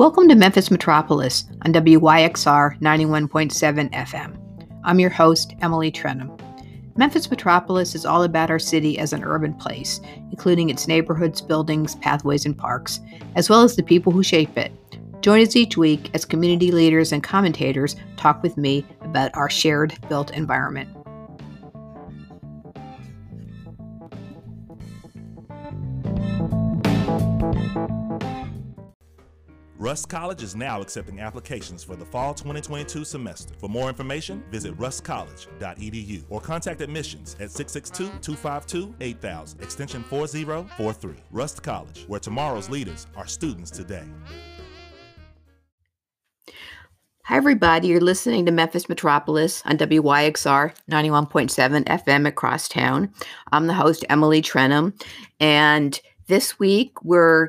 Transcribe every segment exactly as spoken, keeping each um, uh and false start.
Welcome to Memphis Metropolis on W Y X R ninety-one point seven F M. I'm your host, Emily Trenum. Memphis Metropolis is all about our city as an urban place, including its neighborhoods, buildings, pathways, and parks, as well as the people who shape it. Join us each week as community leaders and commentators talk with me about our shared built environment. Rust College is now accepting applications for the fall twenty twenty-two semester. For more information, visit rust college dot e d u or contact admissions at six six two, two five two, eight thousand, extension four zero four three. Rust College, where tomorrow's leaders are students today. Hi, everybody. You're listening to Memphis Metropolis on W Y X R ninety-one point seven F M across town. I'm the host, Emily Trenum, and this week we're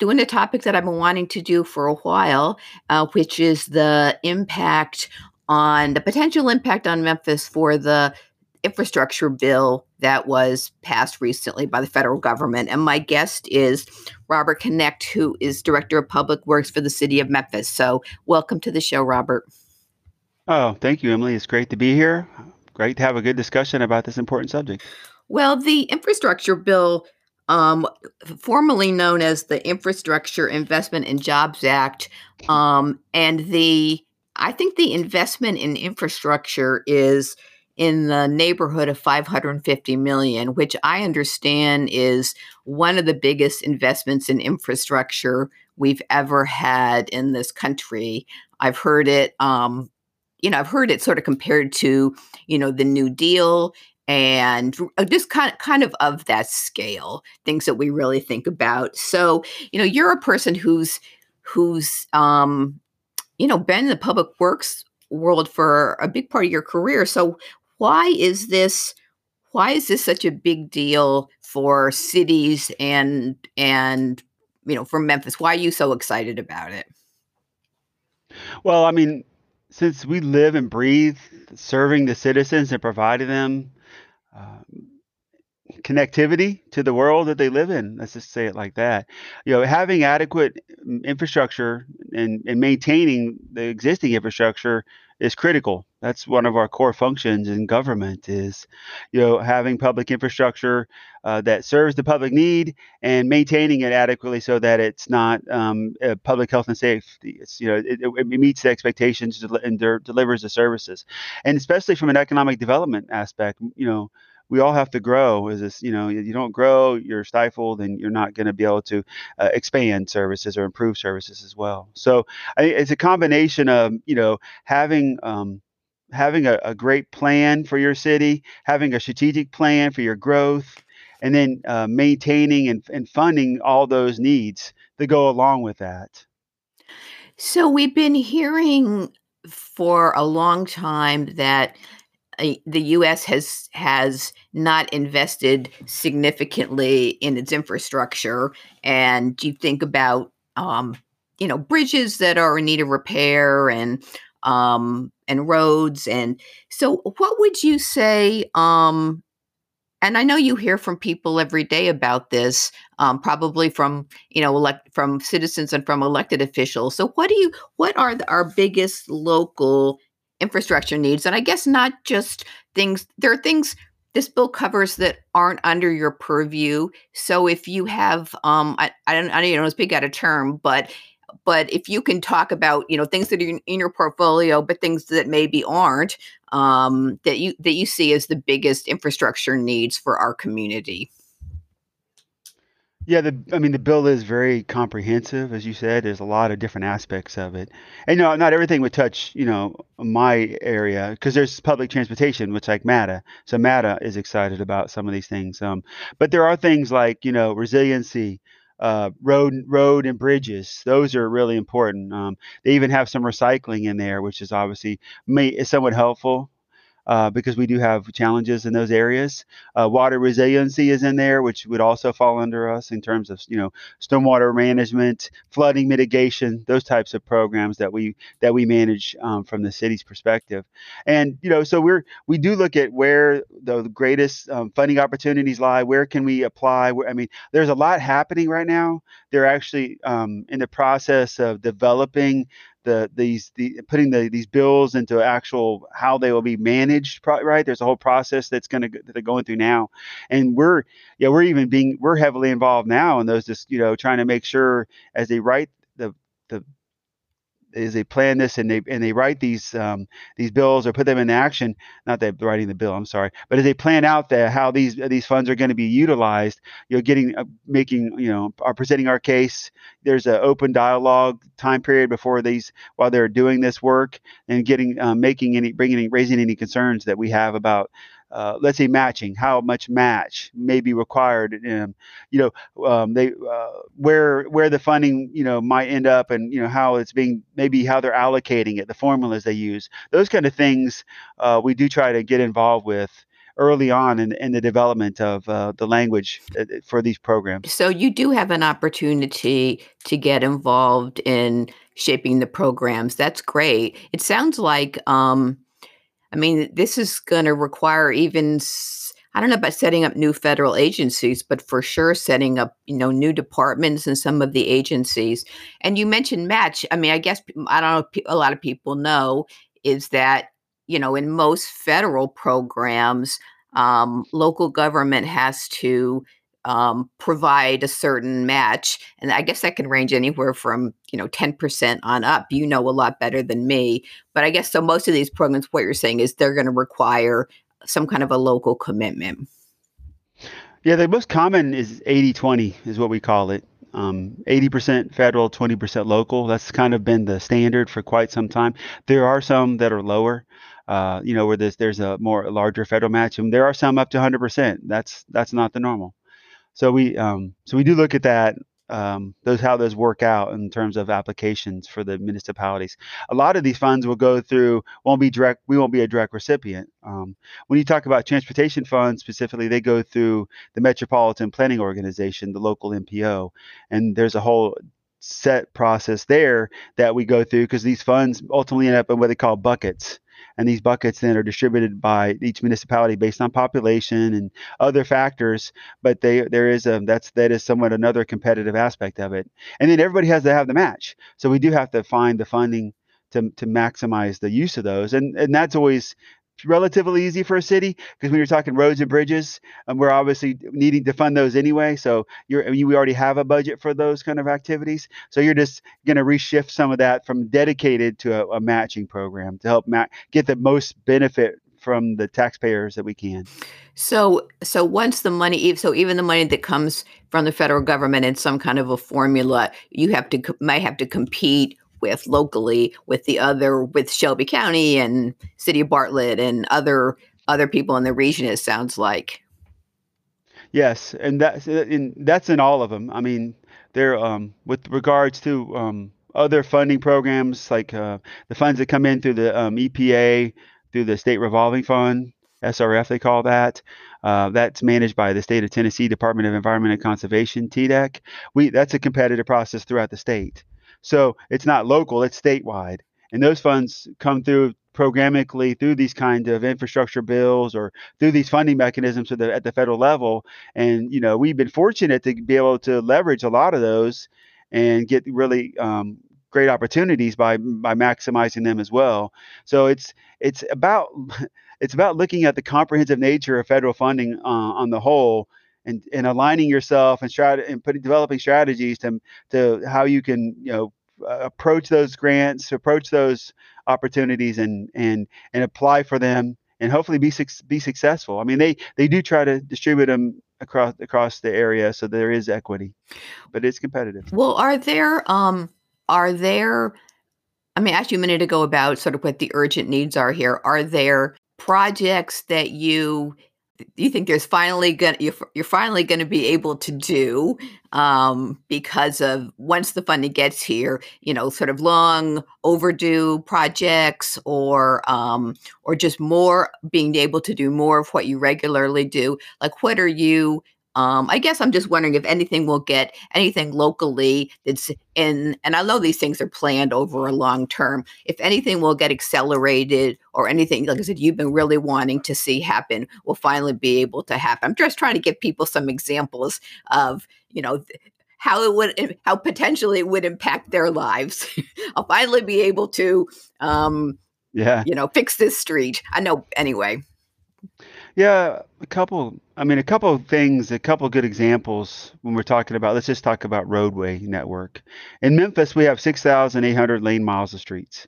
doing a topic that I've been wanting to do for a while, uh, which is the impact on the potential impact on Memphis for the infrastructure bill that was passed recently by the federal government. And my guest is Robert Knecht, who is Director of Public Works for the City of Memphis. So welcome to the show, Robert. Oh, thank you, Emily. It's great to be here. Great to have a good discussion about this important subject. Well, the infrastructure bill, Um, formerly known as the Infrastructure Investment and Jobs Act, um, and the I think the investment in infrastructure is in the neighborhood of five hundred fifty million dollars, which I understand is one of the biggest investments in infrastructure we've ever had in this country. I've heard it, um, you know, I've heard it sort of compared to, you know, the New Deal. And just kind of, kind of of that scale, things that we really think about. So, you know, you're a person who's, who's, um, you know, been in the public works world for a big part of your career. So why is this, why is this such a big deal for cities and, and, you know, for Memphis? Why are you so excited about it? Well, I mean, since we live and breathe serving the citizens and providing them Um, connectivity to the world that they live in. Let's just say it like that. You know, having adequate infrastructure and, and maintaining the existing infrastructure is critical. That's one of our core functions in government is, you know, having public infrastructure uh, that serves the public need and maintaining it adequately so that it's not um, uh, public health and safety. It's, you know, it, it meets the expectations and de- delivers the services. And especially from an economic development aspect, you know, we all have to grow. Is this, you know, you don't grow, you're stifled, and you're not going to be able to uh, expand services or improve services as well. So I, it's a combination of, you know, having um, having a, a great plan for your city, having a strategic plan for your growth, and then uh, maintaining and, and funding all those needs that go along with that. So we've been hearing for a long time that the U S has has not invested significantly in its infrastructure, and you think about um, you know bridges that are in need of repair and um, and roads, and so what would you say? Um, and I know you hear from people every day about this, um, probably from you know elect- from citizens and from elected officials. So what do you what are the, our biggest local infrastructure needs? And I guess not just things, there are things this bill covers that aren't under your purview. So if you have, um, I, I don't, I don't know, speak out of term, but, but if you can talk about, you know, things that are in, in your portfolio, but things that maybe aren't, um, that you, that you see as the biggest infrastructure needs for our community. Yeah, the, I mean, the bill is very comprehensive, as you said. There's a lot of different aspects of it. And, you know, not everything would touch, you know, my area because there's public transportation, which like MATA. So MATA is excited about some of these things. Um, but there are things like, you know, resiliency, uh, road, road and bridges. Those are really important. Um, they even have some recycling in there, which is obviously may, is somewhat helpful. uh, because we do have challenges in those areas. Uh, water resiliency is in there, which would also fall under us in terms of, you know, stormwater management, flooding mitigation, those types of programs that we that we manage um, from the city's perspective. And, you know, so we're we do look at where the greatest um, funding opportunities lie. Where can we apply? Where, I mean, there's a lot happening right now. They're actually um, in the process of developing the these the putting the these bills into actual how they will be managed, right? There's a whole process that's going to that they're going through now, and we're yeah we're even being we're heavily involved now in those, just you know trying to make sure as they write the the as they plan this and they and they write these um, these bills or put them into action. Not that writing the bill, I'm sorry, but as they plan out the how these these funds are going to be utilized, you know, getting uh, making you know are presenting our case. There's an open dialogue time period before these while they're doing this work and getting uh, making any bringing any, raising any concerns that we have about. Uh, let's say matching, how much match may be required, and you know, um, they uh, where where the funding you know might end up, and you know how it's being maybe how they're allocating it, the formulas they use, those kind of things. Uh, we do try to get involved with early on in, in the development of uh, the language for these programs. So you do have an opportunity to get involved in shaping the programs. That's great. It sounds like. Um, I mean, this is going to require even, I don't know about setting up new federal agencies, but for sure setting up, you know, new departments in some of the agencies. And you mentioned match. I mean, I guess, I don't know, a lot of people know is that, you know, in most federal programs, um, local government has to um, provide a certain match. And I guess that can range anywhere from, you know, ten percent on up, you know, a lot better than me, but I guess, so most of these programs, what you're saying is they're going to require some kind of a local commitment. Yeah. The most common is eighty twenty is what we call it. Um, eighty percent federal, twenty percent local. That's kind of been the standard for quite some time. There are some that are lower. Uh, you know, where there's, there's a more larger federal match, and there are some up to one hundred percent. That's, that's not the normal. So we um, so we do look at that, um, those how those work out in terms of applications for the municipalities. A lot of these funds will go through won't be direct. We won't be a direct recipient. Um, when you talk about transportation funds specifically, they go through the Metropolitan Planning Organization, the local M P O, and there's a whole set process there that we go through because these funds ultimately end up in what they call buckets. And these buckets then are distributed by each municipality based on population and other factors. But they there is a that's that is somewhat another competitive aspect of it. And then everybody has to have the match. So we do have to find the funding to to maximize the use of those. And and that's always relatively easy for a city because when you're talking roads and bridges, um, we're obviously needing to fund those anyway. So you're, you we already have a budget for those kind of activities. So you're just going to reshift some of that from dedicated to a, a matching program to help ma- get the most benefit from the taxpayers that we can. So, so once the money, so even the money that comes from the federal government in some kind of a formula, you have to might have to compete with locally with the other with Shelby County and City of Bartlett and other other people in the region, it sounds like. Yes, and that's in that's in all of them. I mean, there um, with regards to um, other funding programs like uh, the funds that come in through the um, E P A, through the State Revolving Fund, S R F they call that. Uh, that's managed by the state of Tennessee Department of Environment and Conservation, T D E C. We that's a competitive process throughout the state. So it's not local, it's statewide. And those funds come through programmatically through these kind of infrastructure bills or through these funding mechanisms at the, at the federal level. And, you know, we've been fortunate to be able to leverage a lot of those and get really um, great opportunities by by maximizing them as well. So it's it's about it's about looking at the comprehensive nature of federal funding uh, on the whole. And, and aligning yourself and try to, and putting developing strategies to to how you can you know approach those grants, approach those opportunities, and and and apply for them, and hopefully be be successful. I mean, they they do try to distribute them across across the area, so there is equity, but it's competitive. Well, are there um are there? I mean, I asked you a minute ago about sort of what the urgent needs are here. Are there projects that you you think there's finally going you're, you're finally going to be able to do um, because of once the funding gets here, you know, sort of long overdue projects or um, or just more being able to do more of what you regularly do? Like, what are you? Um, I guess I'm just wondering if anything will get anything locally that's in, and I know these things are planned over a long term, if anything will get accelerated or anything, like I said, you've been really wanting to see happen will finally be able to happen. I'm just trying to give people some examples of, you know, how it would, how potentially it would impact their lives. I'll finally be able to, um, yeah, you know, fix this street. I know anyway. Yeah, a couple, I mean, a couple of things, a couple of good examples when we're talking about, let's just talk about roadway network. In Memphis, we have six thousand eight hundred lane miles of streets,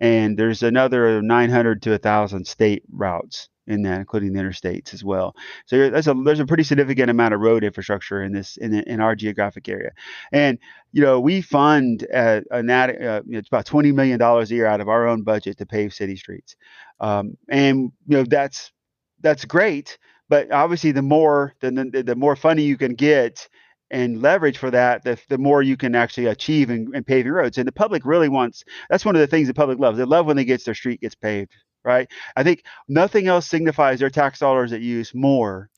and there's another nine hundred to one thousand state routes in that, including the interstates as well. So that's a, there's a pretty significant amount of road infrastructure in this in, in our geographic area. And, you know, we fund uh, an, uh, it's about twenty million dollars a year out of our own budget to pave city streets. Um, and, you know, that's That's great, but obviously the more the, the the more funding you can get and leverage for that, the, the more you can actually achieve in, in paving roads. And the public really wants, that's one of the things the public loves. They love when they get their street gets paved, right? I think nothing else signifies their tax dollars at use more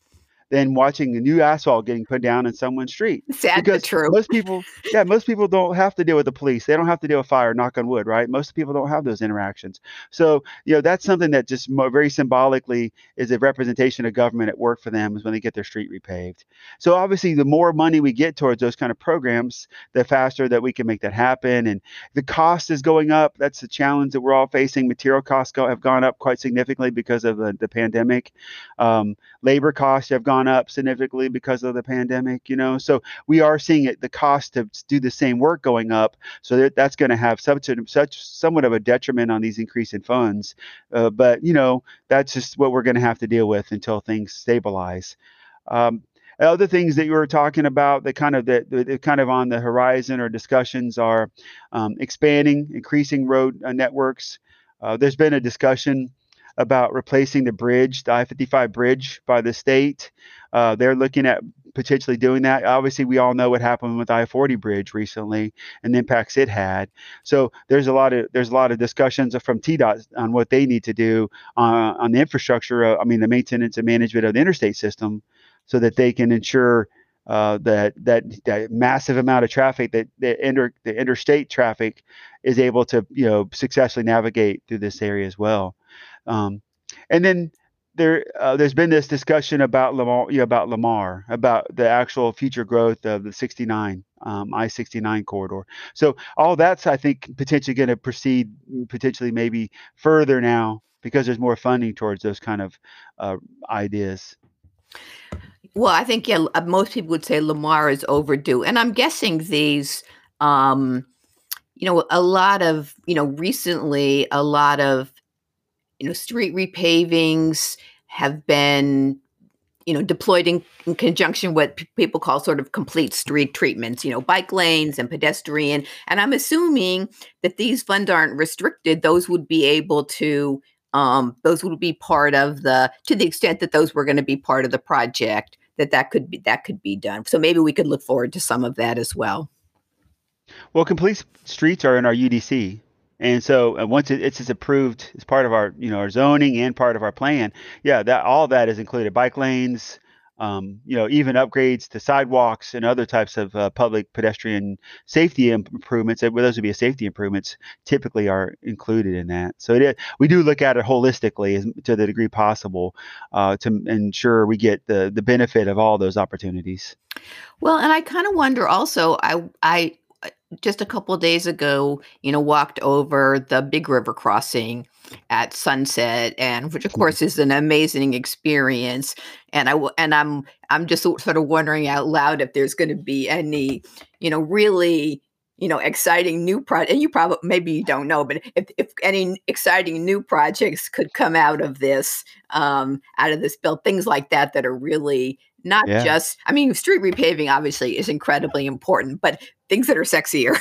than watching the new asphalt getting put down in someone's street. Sad but true. Most people, yeah, most people don't have to deal with the police. They don't have to deal with fire, knock on wood, right? Most people don't have those interactions. So, you know, that's something that just very symbolically is a representation of government at work for them is when they get their street repaved. So obviously the more money we get towards those kind of programs, the faster that we can make that happen. And the cost is going up. That's the challenge that we're all facing. Material costs go, have gone up quite significantly because of the, the pandemic. Um, labor costs have gone up significantly because of the pandemic, you know, so we are seeing it, the cost to do the same work going up. So that, that's going to have such, such somewhat of a detriment on these increase in funds. Uh, but, you know, that's just what we're going to have to deal with until things stabilize. Um, other things that you were talking about that kind of that, that kind of on the horizon or discussions are um, expanding, increasing road uh, networks. Uh, there's been a discussion about replacing the bridge, the I fifty-five bridge by the state. Uh, they're looking at potentially doing that. Obviously, we all know what happened with the I forty bridge recently and the impacts it had. So there's a lot of there's a lot of discussions from T D O T on what they need to do on, on the infrastructure. Uh, I mean, the maintenance and management of the interstate system, so that they can ensure uh, that, that that massive amount of traffic that the inter the interstate traffic is able to you know successfully navigate through this area as well. Um, and then there, uh, there's been this discussion about Lamar, you know, about Lamar, about the actual future growth of the sixty-nine, um, I sixty-nine corridor. So all that's, I think, potentially going to proceed potentially maybe further now because there's more funding towards those kind of uh, ideas. Well, I think yeah, most people would say Lamar is overdue. And I'm guessing these, um, you know, a lot of, you know, recently a lot of, you know, street repavings have been, you know, deployed in, in conjunction with p people call sort of complete street treatments, you know, bike lanes and pedestrian. And I'm assuming that these funds aren't restricted. Those would be able to, um, those would be part of the, to the extent that those were going to be part of the project, that that could be, that could be done. So maybe we could look forward to some of that as well. Well, complete streets are in our U D C. And so uh, once it, it's just approved as part of our, you know, our zoning and part of our plan, yeah, that all that is included. Bike lanes, um, you know, even upgrades to sidewalks and other types of uh, public pedestrian safety improvements. Well, those would be a safety improvements typically are included in that. So it, we do look at it holistically as, to the degree possible uh, to ensure we get the the benefit of all those opportunities. Well, and I kind of wonder also, I I. just a couple of days ago, you know, walked over the Big River crossing at sunset, and which of course is an amazing experience. And I and I'm I'm just sort of wondering out loud if there's going to be any, you know, really, you know, exciting new project. And you probably maybe you don't know, but if if any exciting new projects could come out of this, um, out of this bill, things like that that are really. Not yeah. just, I mean, street repaving obviously is incredibly important, but things that are sexier.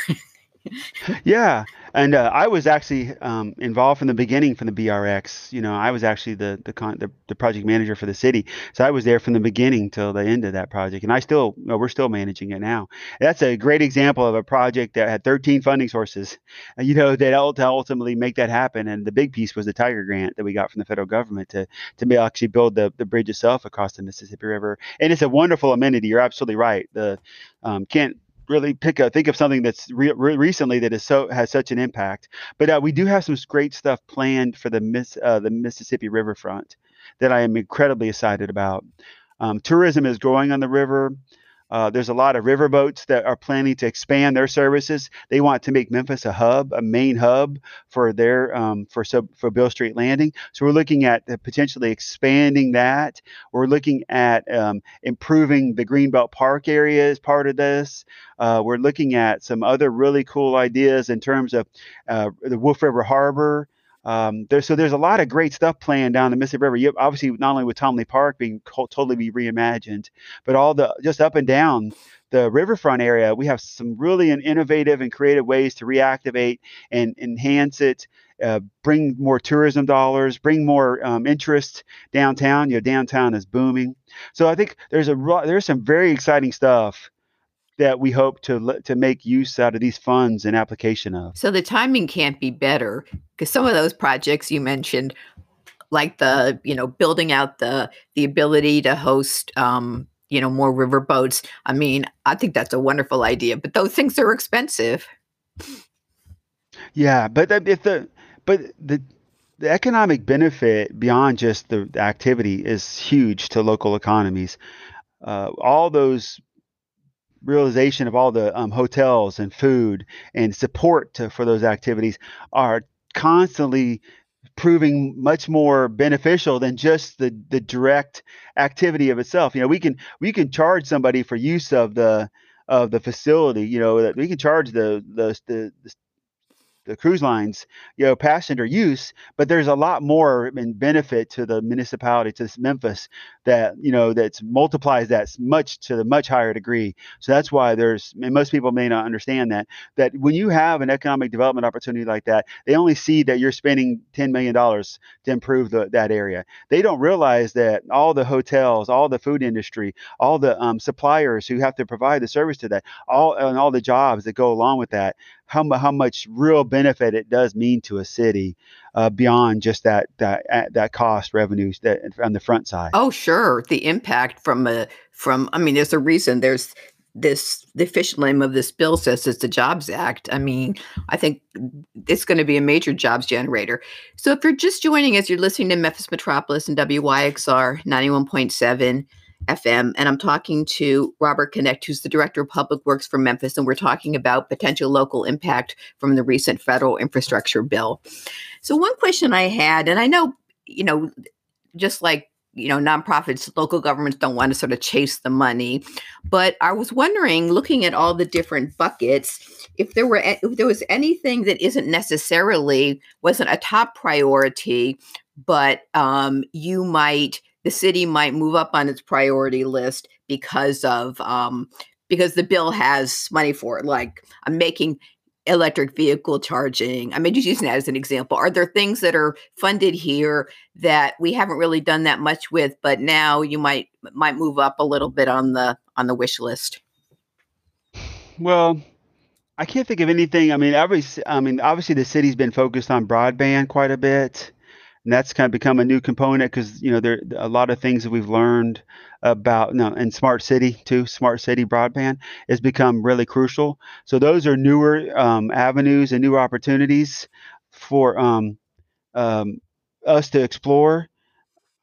Yeah. And uh, I was actually um, involved from the beginning from the B R X. You know, I was actually the the, con the the project manager for the city, so I was there from the beginning till the end of that project. And I still, you know, we're still managing it now. That's a great example of a project that had thirteen funding sources, you know, that ultimately make that happen. And the big piece was the Tiger Grant that we got from the federal government to to actually build the the bridge itself across the Mississippi River. And it's a wonderful amenity. You're absolutely right. The um, can't. really pick a, think of something that's re re recently that is so has such an impact. But uh, we do have some great stuff planned for the miss uh, the Mississippi Riverfront that I am incredibly excited about. Um, tourism is growing on the river. Uh, there's a lot of riverboats that are planning to expand their services. They want to make Memphis a hub, a main hub for their um, for sub, for Beale Street Landing. So we're looking at potentially expanding that. We're looking at um, improving the Greenbelt Park area as part of this. Uh, we're looking at some other really cool ideas in terms of uh, the Wolf River Harbor. Um, there, so there's a lot of great stuff planned down the Mississippi River. You, obviously, not only with Tomley Park being totally be reimagined, but all the just up and down the riverfront area, we have some really innovative and creative ways to reactivate and enhance it, uh, bring more tourism dollars, bring more um, interest downtown. You know, downtown is booming. So I think there's a there's some very exciting stuff that we hope to to make use out of these funds and application of. So the timing can't be better, because some of those projects you mentioned, like the, you know, building out the the ability to host, um, you know, more riverboats. I mean, I think that's a wonderful idea, but those things are expensive. Yeah, but if the but the. The economic benefit beyond just the activity is huge to local economies. Uh, all those. Realization of all the um, hotels and food and support to, for those activities are constantly proving much more beneficial than just the the direct activity of itself. You know, we can we can charge somebody for use of the of the facility. You know, that we can charge the the the, the the cruise lines, you know, passenger use, but there's a lot more in benefit to the municipality, to Memphis, that, you know, that's multiplies that much to the much higher degree. So that's why there's, and most people may not understand that, that when you have an economic development opportunity like that, they only see that you're spending ten million dollars to improve the, that area. They don't realize that all the hotels, all the food industry, all the um, suppliers who have to provide the service to that, all and all the jobs that go along with that, how, how much real benefit it does mean to a city uh, beyond just that that uh, that cost revenues that on the front side. Oh, sure, the impact from a from I mean, there's a reason there's this the official name of this bill says it's the Jobs Act. I mean, I think it's going to be a major jobs generator. So if you're just joining us, you're listening to Memphis Metropolis and W Y X R ninety-one point seven. F M, and I'm talking to Robert Knecht, who's the Director of Public Works for Memphis, and we're talking about potential local impact from the recent federal infrastructure bill. So one question I had, and I know, you know, just like, you know, nonprofits, local governments don't want to sort of chase the money, but I was wondering, looking at all the different buckets, if there were, if there was anything that isn't necessarily, wasn't a top priority, but um, you might the city might move up on its priority list because of um, because the bill has money for it. Like I'm making electric vehicle charging. I mean, just using that as an example. Are there things that are funded here that we haven't really done that much with, but now you might might move up a little bit on the on the wish list? Well, I can't think of anything. I mean, every I mean, obviously the city's been focused on broadband quite a bit. And that's kind of become a new component because, you know, there are a lot of things that we've learned about, no, and smart city too, smart city broadband has become really crucial. So those are newer um, avenues and new opportunities for um, um, us to explore.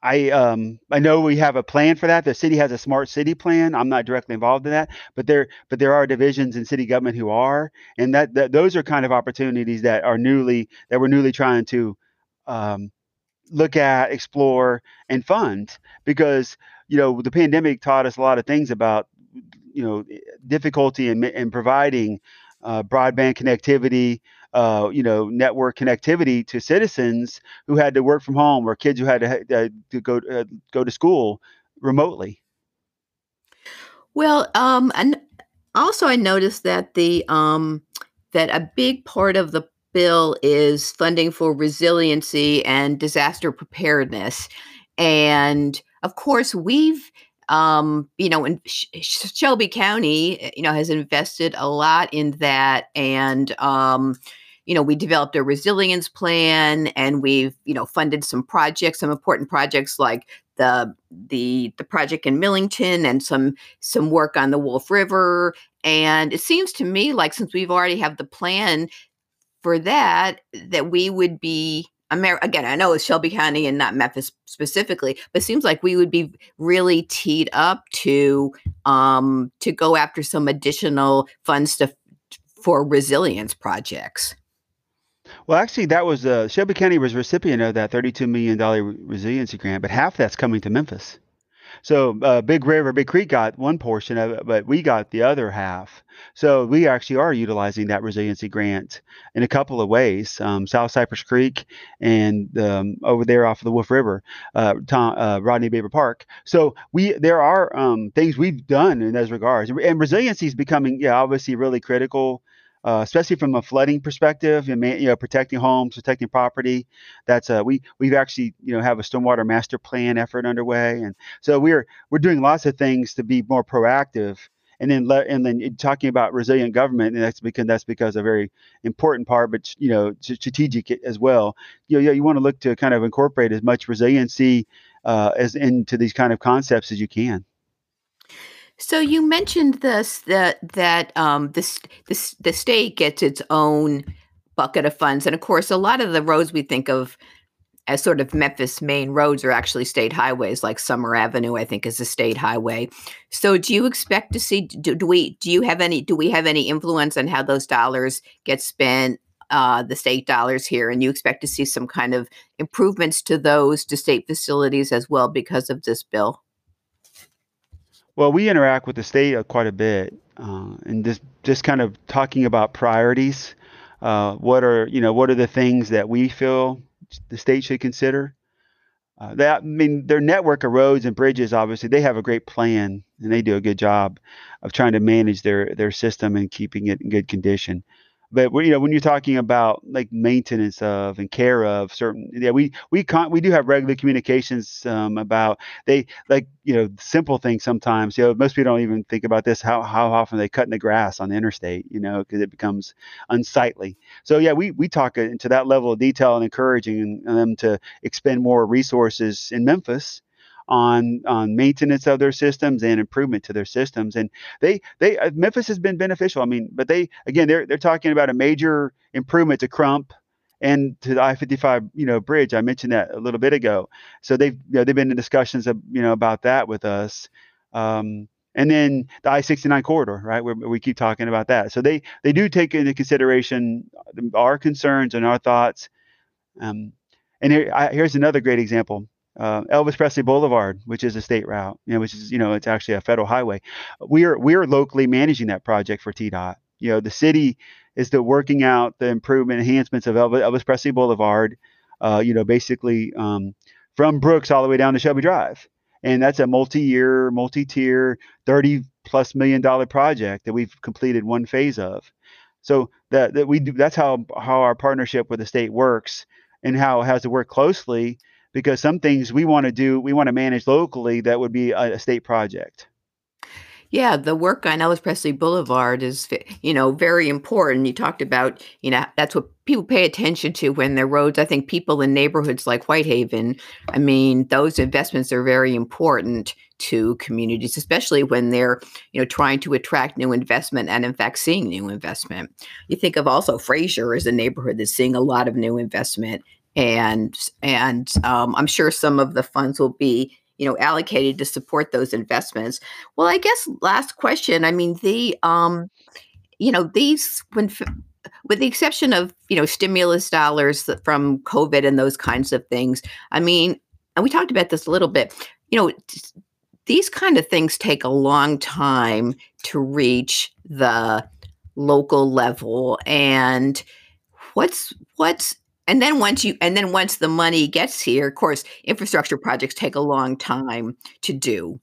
I um I know we have a plan for that. The city has a smart city plan. I'm not directly involved in that, but there but there are divisions in city government who are, and that, that those are kind of opportunities that are newly that we're newly trying to. Um, look at, explore, and fund, because, you know, the pandemic taught us a lot of things about, you know, difficulty in, in providing uh, broadband connectivity, uh, you know, network connectivity to citizens who had to work from home or kids who had to, uh, to go, uh, go to school remotely. Well, um, and also I noticed that the, um, that a big part of the bill is funding for resiliency and disaster preparedness. And of course, we've, um, you know, in Shelby County, you know, has invested a lot in that. And, um, you know, we developed a resilience plan, and we've, you know, funded some projects, some important projects like the the the project in Millington and some some work on the Wolf River. And it seems to me like since we've already have the plan for that, that we would be, Amer- again, I know it's Shelby County and not Memphis specifically, but it seems like we would be really teed up to um, to go after some additional funds to, for resilience projects. Well, actually, that was uh, Shelby County was recipient of that thirty-two million dollars resiliency grant, but half that's coming to Memphis. So uh, Big River, Big Creek got one portion of it, but we got the other half. So we actually are utilizing that resiliency grant in a couple of ways. Um, South Cypress Creek and um, over there off of the Wolf River, uh, Tom, uh, Rodney Beaver Park. So we there are um, things we've done in those regards. And resiliency is becoming, yeah, obviously really critical. Uh, especially from a flooding perspective, and you know, protecting homes, protecting property. That's uh, we we've actually you know have a stormwater master plan effort underway, and so we're we're doing lots of things to be more proactive. And then le- and then talking about resilient government, and that's because that's because a very important part, but you know strategic as well. You know, you want to look to kind of incorporate as much resiliency uh, as into these kind of concepts as you can. So you mentioned this that that um, this, this the state gets its own bucket of funds, and of course, a lot of the roads we think of as sort of Memphis main roads are actually state highways. Like Summer Avenue, I think, is a state highway. So, do you expect to see? Do, do we? Do you have any? Do we have any influence on how those dollars get spent? Uh, the state dollars here, and you expect to see some kind of improvements to those to state facilities as well because of this bill? Well, we interact with the state quite a bit, uh, and just just kind of talking about priorities. Uh, what are you know what are the things that we feel the state should consider? Uh, that I mean, their network of roads and bridges. Obviously, they have a great plan, and they do a good job of trying to manage their their system and keeping it in good condition. But you know, when you're talking about like maintenance of and care of certain, yeah, we we con- we do have regular communications um, about they like you know simple things sometimes. You know, most people don't even think about this how how often they cut in the grass on the interstate, you know, because it becomes unsightly. So yeah, we we talk into that level of detail and encouraging them to expend more resources in Memphis on on maintenance of their systems and improvement to their systems. And they they uh, Memphis has been beneficial. I mean, but they again they're they're talking about a major improvement to Crump and to the I fifty-five you know bridge. I mentioned that a little bit ago. So they've you know, they've been in discussions of, you know about that with us. Um, and then the I sixty-nine corridor, right? Where we keep talking about that. So they they do take into consideration our concerns and our thoughts. Um, and here I, here's another great example. Uh, Elvis Presley Boulevard, which is a state route, you know, which is, you know, it's actually a federal highway. We are we are locally managing that project for T D O T. You know, the city is the working out the improvement enhancements of Elvis, Elvis Presley Boulevard, uh, you know, basically um, from Brooks all the way down to Shelby Drive. And that's a multi-year, multi-tier, thirty plus million dollar project that we've completed one phase of. So that, that we do, that's how, how our partnership with the state works and how it has to work closely. Because some things we want to do, we want to manage locally that would be a, a state project. Yeah, the work on Elvis Presley Boulevard is, you know, very important. You talked about, you know, that's what people pay attention to when they're roads. I think people in neighborhoods like Whitehaven, I mean, those investments are very important to communities, especially when they're, you know, trying to attract new investment and, in fact, seeing new investment. You think of also Fraser as a neighborhood that's seeing a lot of new investment. And and um, I'm sure some of the funds will be, you know, allocated to support those investments. Well, I guess last question. I mean, the, um, you know, these, when, with the exception of, you know, stimulus dollars from COVID and those kinds of things. I mean, and we talked about this a little bit. You know, these kind of things take a long time to reach the local level. And what's what's And then once you, and then once the money gets here, of course, infrastructure projects take a long time to do.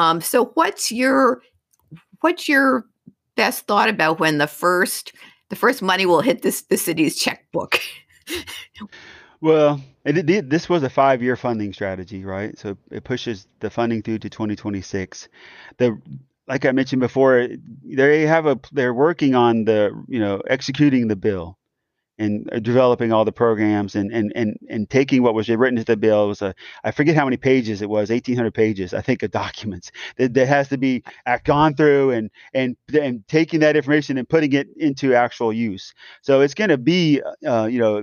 Um, so, what's your, what's your best thought about when the first the first money will hit this the city's checkbook. Well, it, it, this was a five-year funding strategy, right? So it pushes the funding through to twenty twenty-six. The like I mentioned before, they have a they're working on the you know executing the bill and developing all the programs and and and, and taking what was written to the bill. It was a I forget how many pages it was, eighteen hundred pages, I think, of documents that, that has to be gone through and and and taking that information and putting it into actual use. So it's going to be uh, you know.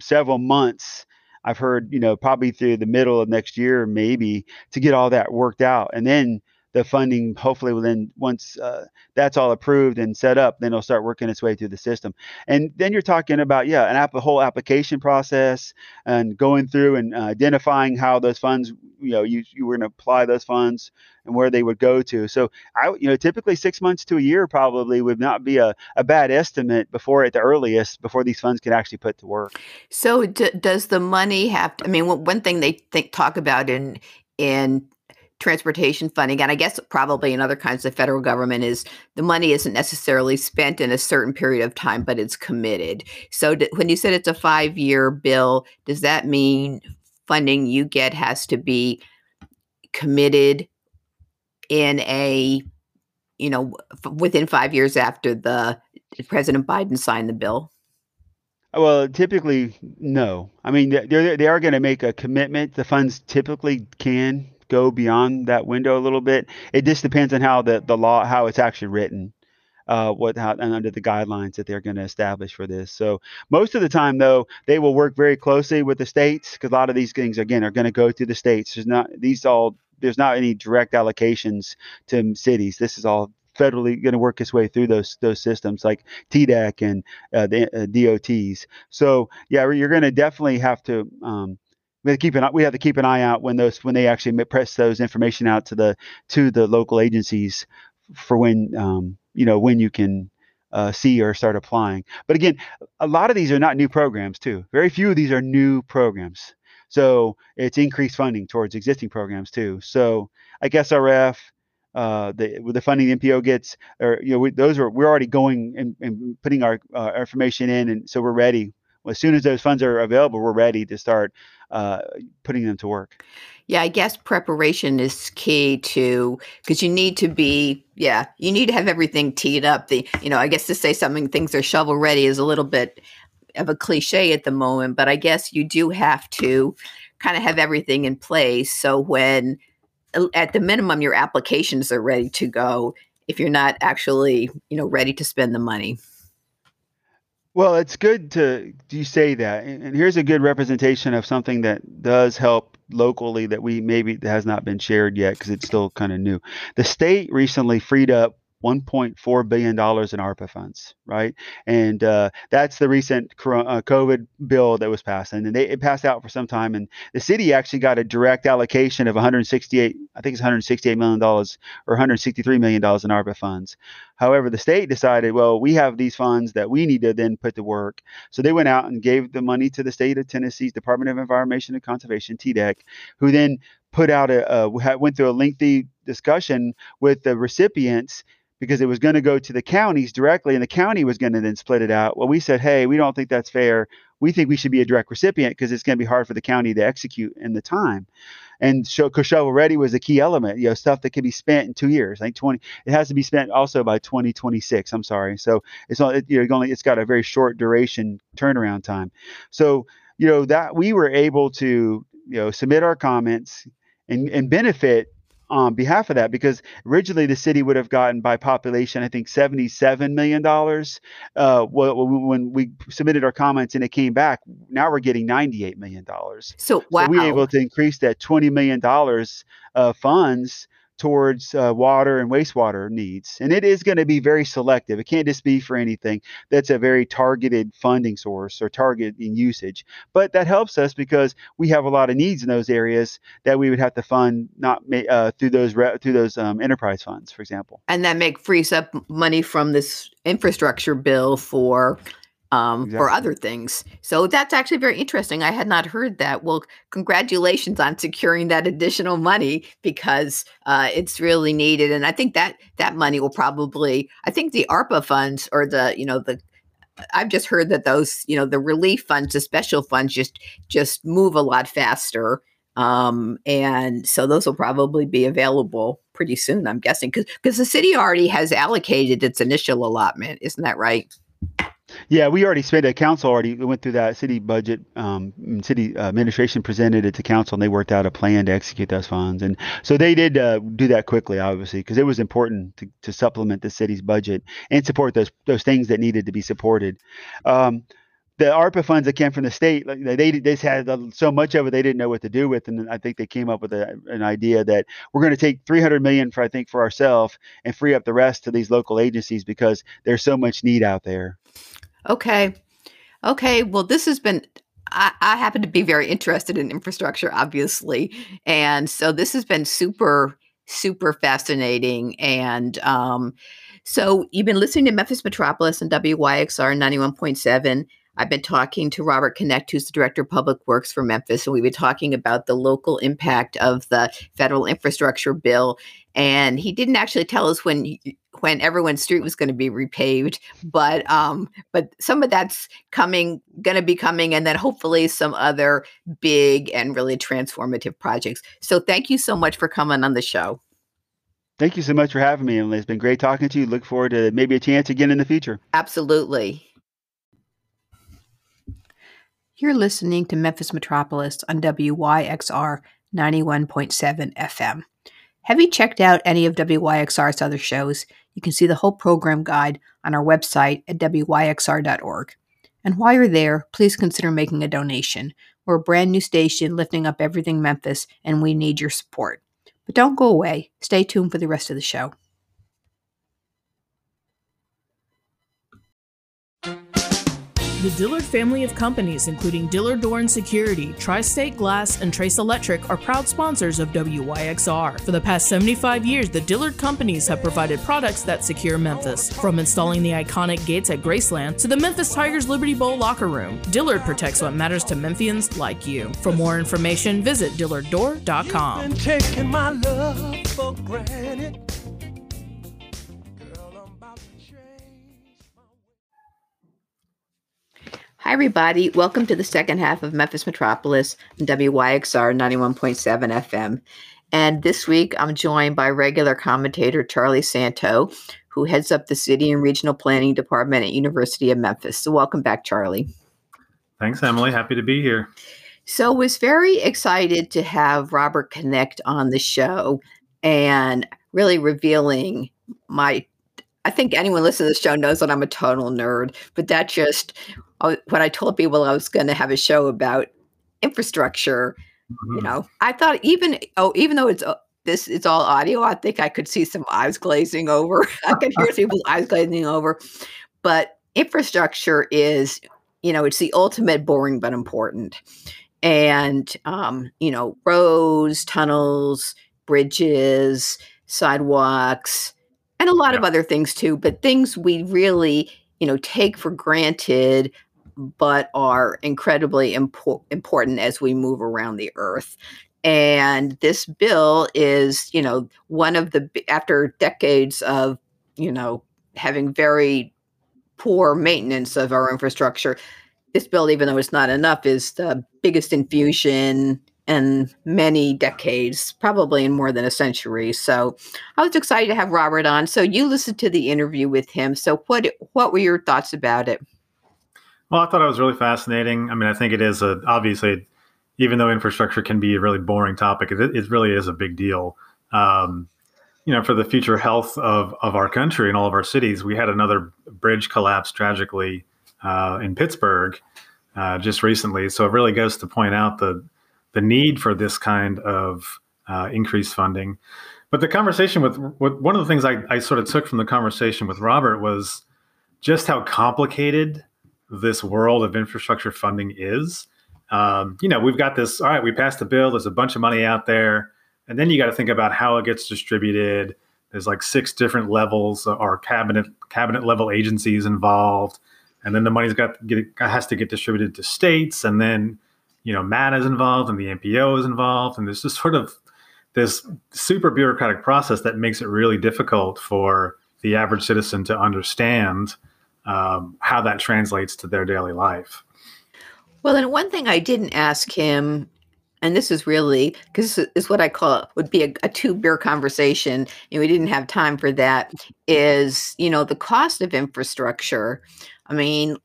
several months, I've heard, you know, probably through the middle of next year, maybe, to get all that worked out. And then the funding, hopefully, will then once uh, that's all approved and set up, then it'll start working its way through the system. And then you're talking about, yeah, an app, a whole application process and going through and uh, identifying how those funds, you know, you, you were going to apply those funds and where they would go to. So, I, you know, typically six months to a year probably would not be a, a bad estimate before at the earliest, before these funds can actually put to work. So d- does the money have to, I mean, one thing they think, talk about in in transportation funding, and I guess probably in other kinds of federal government, is the money isn't necessarily spent in a certain period of time, but it's committed. So d- when you said it's a five-year bill, does that mean funding you get has to be committed in a, you know, f- within five years after the President Biden signed the bill? Well, typically, no. I mean, they they are going to make a commitment. The funds typically can go beyond that window a little bit. It just depends on how the, the law, how it's actually written, uh, what how, and under the guidelines that they're going to establish for this. So most of the time, though, they will work very closely with the states, because a lot of these things, again, are going to go through the states. There's not these all there's not any direct allocations to cities. This is all federally going to work its way through those those systems like T D E C and uh, the uh, D O Ts. So yeah, you're going to definitely have to. Um, We keep an we have to keep an eye out when those when they actually press those information out to the to the local agencies for when um, you know when you can uh, see or start applying. But again, a lot of these are not new programs too. Very few of these are new programs. So it's increased funding towards existing programs too. So like S R F, uh, the the funding the M P O gets, or you know we, those are we're already going and, and putting our, uh, our information in, and so we're ready. As soon as those funds are available, we're ready to start uh, putting them to work. Yeah, I guess preparation is key too, because you need to be, yeah, you need to have everything teed up. The, you know, I guess to say something, things are shovel ready is a little bit of a cliche at the moment, but I guess you do have to kind of have everything in place. So when, at the minimum, your applications are ready to go if you're not actually, you know, ready to spend the money. Well, it's good to you say that, and here's a good representation of something that does help locally that we maybe has not been shared yet because it's still kind of new. The state recently freed up one point four billion dollars in ARPA funds, right? And uh, that's the recent COVID bill that was passed, and they, it passed out for some time. And the city actually got a direct allocation of one hundred sixty-eight, I think it's one hundred sixty-eight million dollars or one hundred sixty-three million dollars in ARPA funds. However, the state decided, well, we have these funds that we need to then put to work. So they went out and gave the money to the state of Tennessee's Department of Environmentation and Conservation, T D E C, who then put out a, a went through a lengthy discussion with the recipients, because it was going to go to the counties directly, and the county was going to then split it out. Well, we said, hey, we don't think that's fair. We think we should be a direct recipient because it's going to be hard for the county to execute in the time. And so shovel ready was a key element, you know, stuff that can be spent in two years, like twenty. It has to be spent also by twenty twenty-six. I'm sorry. So it's not, it, you know, only, it's got a very short duration turnaround time. So, you know, that we were able to, you know, submit our comments and, and benefit on behalf of that, because originally the city would have gotten by population, I think seventy-seven million dollars. Uh, when we submitted our comments and it came back, now we're getting ninety-eight million dollars. So, wow. So we were able to increase that twenty million dollars of funds towards uh, water and wastewater needs. And it is going to be very selective. It can't just be for anything. That's a very targeted funding source or targeting usage. But that helps us because we have a lot of needs in those areas that we would have to fund not uh, through those re- through those um, enterprise funds, for example. And that make frees up money from this infrastructure bill for um, exactly. for other things. So that's actually very interesting. I had not heard that. Well, congratulations on securing that additional money, because uh, it's really needed. And I think that that money will probably, I think the ARPA funds or the, you know, the I've just heard that those, you know, the relief funds, the special funds just just move a lot faster. Um, and so those will probably be available pretty soon, I'm guessing, because because the city already has allocated its initial allotment. Isn't that right? Yeah, we already spent it. Council already went through that city budget. Um, city administration presented it to council, and they worked out a plan to execute those funds. And so they did uh, do that quickly, obviously, because it was important to, to supplement the city's budget and support those those things that needed to be supported. Um, the ARPA funds that came from the state, they they just had so much of it they didn't know what to do with, and I think they came up with a, an idea that we're going to take three hundred million dollars for I think for ourselves and free up the rest to these local agencies because there's so much need out there. Okay. Okay. Well, this has been, I, I happen to be very interested in infrastructure, obviously. And so this has been super, super fascinating. And um, so you've been listening to Memphis Metropolis and W Y X R ninety-one point seven. I've been talking to Robert Knecht, who's the Director of Public Works for Memphis, and we've been talking about the local impact of the federal infrastructure bill. And he didn't actually tell us when when everyone's street was going to be repaved, but um, but some of that's coming, going to be coming, and then hopefully some other big and really transformative projects. So thank you so much for coming on the show. Thank you so much for having me, Emily. It's been great talking to you. Look forward to maybe a chance again in the future. Absolutely. You're listening to Memphis Metropolis on W Y X R ninety-one point seven F M. Have you checked out any of W Y X R's other shows? You can see the whole program guide on our website at W Y X R dot org. And while you're there, please consider making a donation. We're a brand new station lifting up everything Memphis, and we need your support. But don't go away. Stay tuned for the rest of the show. The Dillard family of companies, including Dillard Door and Security, Tri-State Glass, and Trace Electric, are proud sponsors of W Y X R. For the past seventy-five years, the Dillard companies have provided products that secure Memphis. From installing the iconic gates at Graceland to the Memphis Tigers Liberty Bowl locker room, Dillard protects what matters to Memphians like you. For more information, visit Dillard Door dot com. You've been taking my love for granted. Hi, everybody. Welcome to the second half of Memphis Metropolis and W Y X R ninety-one point seven F M. And this week, I'm joined by regular commentator Charlie Santo, who heads up the City and Regional Planning Department at University of Memphis. So welcome back, Charlie. Thanks, Emily. Happy to be here. So I was very excited to have Robert Knecht on the show and really revealing my, I think anyone listening to the show knows that I'm a total nerd, but that just... When I told people I was going to have a show about infrastructure, mm-hmm. you know, I thought even oh, even though it's uh, this it's all audio, I think I could see some eyes glazing over. I could hear people's eyes glazing over. But infrastructure is, you know, it's the ultimate boring but important, and um, you know, roads, tunnels, bridges, sidewalks, and a lot yeah. of other things too. But things we really you know, take for granted, but are incredibly impo- important as we move around the earth. And this bill is, you know, one of the, after decades of, you know, having very poor maintenance of our infrastructure, this bill, even though it's not enough, is the biggest infusion in many decades, probably in more than a century. So I was excited to have Robert on. So you listened to the interview with him. So what what were your thoughts about it? Well, I thought it was really fascinating. I mean, I think it is a, obviously, even though infrastructure can be a really boring topic, it, it really is a big deal. Um, you know, for the future health of, of our country and all of our cities, we had another bridge collapse tragically uh, in Pittsburgh uh, just recently. So it really goes to point out the the need for this kind of uh, increased funding. But the conversation with, with one of the things I, I sort of took from the conversation with Robert was just how complicated this world of infrastructure funding is. Um, you know, we've got this, all right, we passed the bill, there's a bunch of money out there, and then you got to think about how it gets distributed. There's like six different levels or cabinet cabinet level agencies involved. And then the money's got get, has to get distributed to states, and then you know, MATA is involved and the M P O is involved. And there's just sort of this super bureaucratic process that makes it really difficult for the average citizen to understand um, how that translates to their daily life. Well, and one thing I didn't ask him, and this is really, because this is what I call, would be a, a two-beer conversation, and we didn't have time for that, is, you know, the cost of infrastructure. I mean,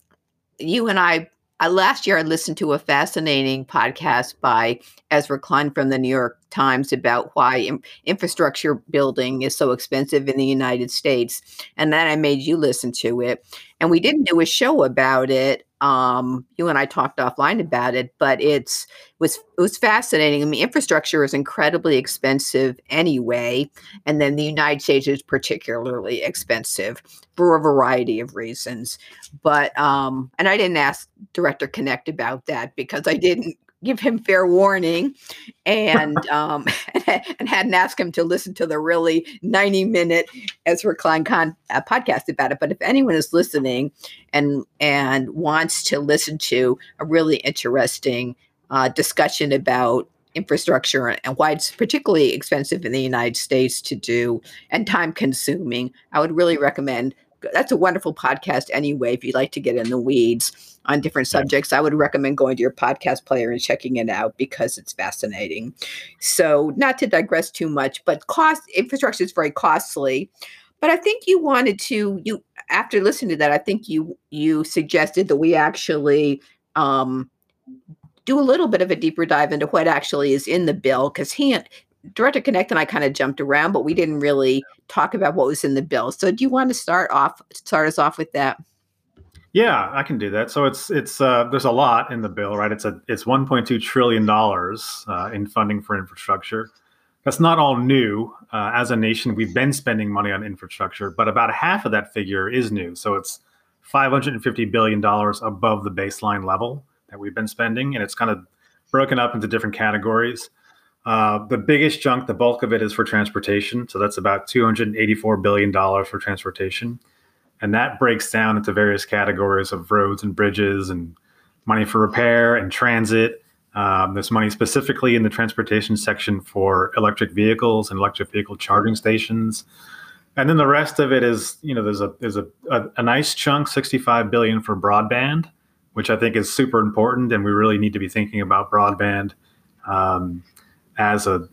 you and I, I last year I listened to a fascinating podcast by Ezra Klein from the New York Times about why im- infrastructure building is so expensive in the United States, and then I made you listen to it. And we didn't do a show about it. Um, you and I talked offline about it, but it's was it was fascinating. I mean, infrastructure is incredibly expensive anyway, and then the United States is particularly expensive for a variety of reasons. But um, and I didn't ask Director Knecht about that because I didn't give him fair warning, and um, and hadn't asked him to listen to the really ninety minute Ezra Klein con- uh, podcast about it. But if anyone is listening and and wants to listen to a really interesting uh, discussion about infrastructure and why it's particularly expensive in the United States to do and time consuming, I would really recommend. That's a wonderful podcast anyway. If you'd like to get in the weeds on different subjects, I would recommend going to your podcast player and checking it out because it's fascinating. So not to digress too much, but cost infrastructure is very costly. But I think you wanted to, you after listening to that, I think you you suggested that we actually um, do a little bit of a deeper dive into what actually is in the bill, because he and Director Knecht and I kind of jumped around, but we didn't really talk about what was in the bill. So do you want to start off, start us off with that? Yeah, I can do that. So it's, it's, uh, there's a lot in the bill, right? It's a, it's one point two trillion dollars uh, in funding for infrastructure. That's not all new. Uh, as a nation, we've been spending money on infrastructure, but about half of that figure is new. So it's five hundred fifty billion dollars above the baseline level that we've been spending. And it's kind of broken up into different categories. Uh, the biggest chunk, the bulk of it, is for transportation. So that's about two hundred eighty-four billion dollars for transportation. And that breaks down into various categories of roads and bridges and money for repair and transit. Um, there's money specifically in the transportation section for electric vehicles and electric vehicle charging stations. And then the rest of it is, you know, there's a there's a, a, a nice chunk, sixty-five billion dollars for broadband, which I think is super important. And we really need to be thinking about broadband Um as a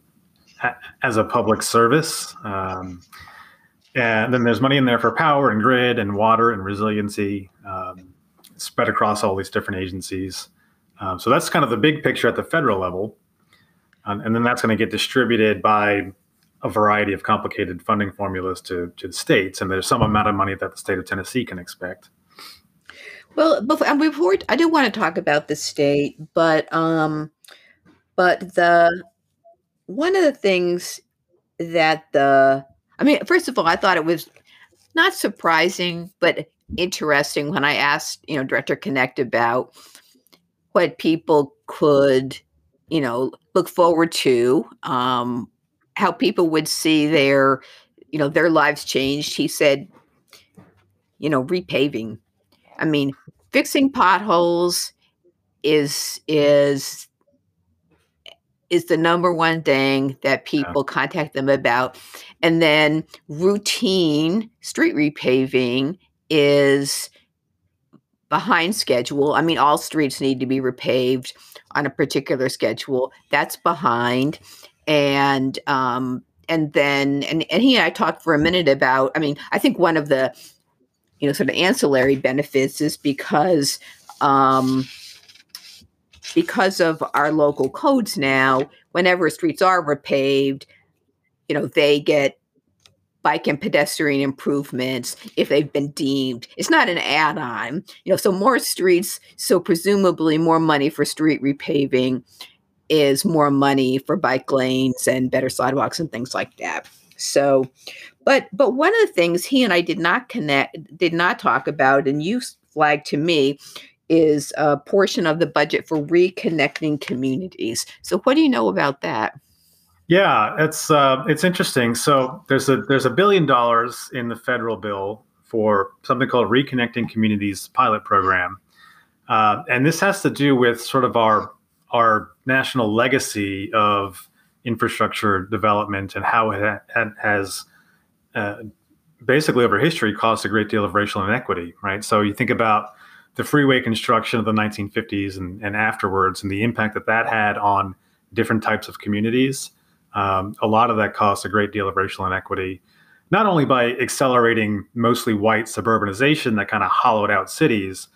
as a public service. Um, and then there's money in there for power and grid and water and resiliency um, spread across all these different agencies. Um, so that's kind of the big picture at the federal level. Um, and then that's going to get distributed by a variety of complicated funding formulas to, to the states. And there's some amount of money that the state of Tennessee can expect. Well, before, and before, I do want to talk about the state, but um, but the... One of the things that the, I mean, first of all, I thought it was not surprising, but interesting when I asked, you know, Director Knecht about what people could, you know, look forward to, um, how people would see their, you know, their lives changed. He said, you know, repaving. I mean, fixing potholes is, is, is the number one thing that people yeah. contact them about. And then routine street repaving is behind schedule. I mean, all streets need to be repaved on a particular schedule. That's behind. And um, and then, and, and he and I talked for a minute about, I mean, I think one of the, you know, sort of ancillary benefits is because, um, because of our local codes now, whenever streets are repaved, you know, they get bike and pedestrian improvements if they've been deemed. It's not an add-on, you know, so more streets, so presumably more money for street repaving is more money for bike lanes and better sidewalks and things like that. So, but but one of the things he and I did not connect, did not talk about, and you flagged to me, is a portion of the budget for reconnecting communities. So what do you know about that? Yeah, it's uh, it's interesting. So there's a there's a billion dollars in the federal bill for something called Reconnecting Communities Pilot Program. Uh, and this has to do with sort of our our national legacy of infrastructure development and how it ha- has uh, basically over history caused a great deal of racial inequity, right? So you think about the freeway construction of the nineteen fifties and, and afterwards, and the impact that that had on different types of communities. Um, a lot of that caused a great deal of racial inequity, not only by accelerating mostly white suburbanization that kind of hollowed out cities,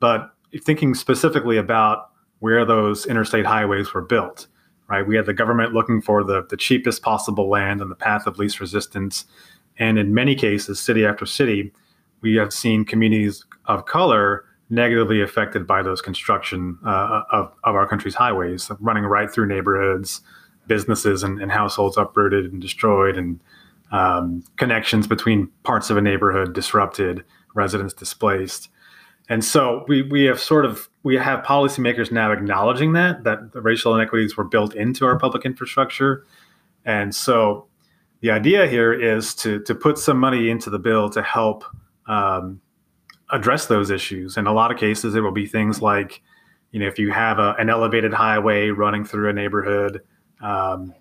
but thinking specifically about where those interstate highways were built, right? We had the government looking for the, the cheapest possible land and the path of least resistance. And in many cases, city after city, we have seen communities of color negatively affected by those construction uh, of, of our country's highways, running right through neighborhoods, businesses and, and households uprooted and destroyed, and um, connections between parts of a neighborhood disrupted, residents displaced. And so we we have sort of, we have policymakers now acknowledging that, that the racial inequities were built into our public infrastructure. And so the idea here is to to put some money into the bill to help um, address those issues. In a lot of cases, it will be things like, you know, if you have a, an elevated highway running through a neighborhood, um,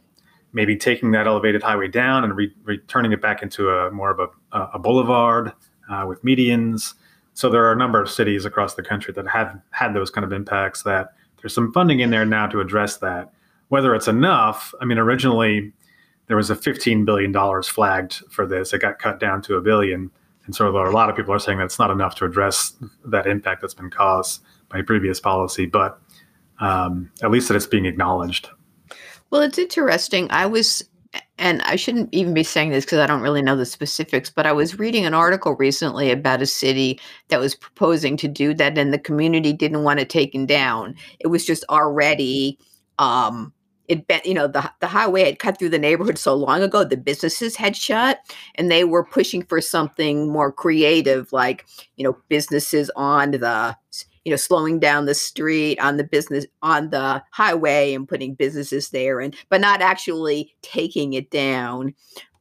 maybe taking that elevated highway down and re- returning it back into a more of a, a boulevard uh, with medians. So there are a number of cities across the country that have had those kind of impacts, that there's some funding in there now to address that. Whether it's enough, I mean, originally there was a fifteen billion dollars flagged for this. It got cut down to a billion. And so a lot of people are saying that's not enough to address that impact that's been caused by previous policy, but um, at least that it's being acknowledged. Well, it's interesting. I was, and I shouldn't even be saying this because I don't really know the specifics, but I was reading an article recently about a city that was proposing to do that, and the community didn't want it taken down. It was just already, um, it bent, you know, the the highway had cut through the neighborhood so long ago, the businesses had shut, and they were pushing for something more creative, like, you know, businesses on the, you know, slowing down the street on the business on the highway and putting businesses there, and but not actually taking it down,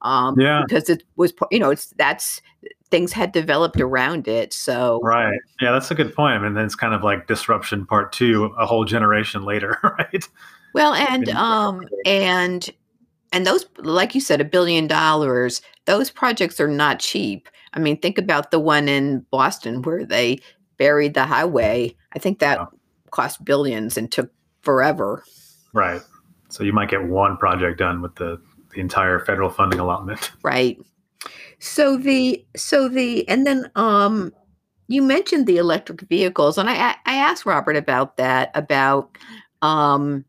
um, yeah. because it was, you know, it's that's things had developed around it. So right, yeah, that's a good point. And then it's kind of like disruption part two, a whole generation later, right? Well, and um, and and those, like you said, a billion dollars. Those projects are not cheap. I mean, think about the one in Boston where they buried the highway. I think that yeah. cost billions and took forever. Right. So you might get one project done with the, the entire federal funding allotment. Right. So the, so the, and then um, you mentioned the electric vehicles, and I, I asked Robert about that, about, um,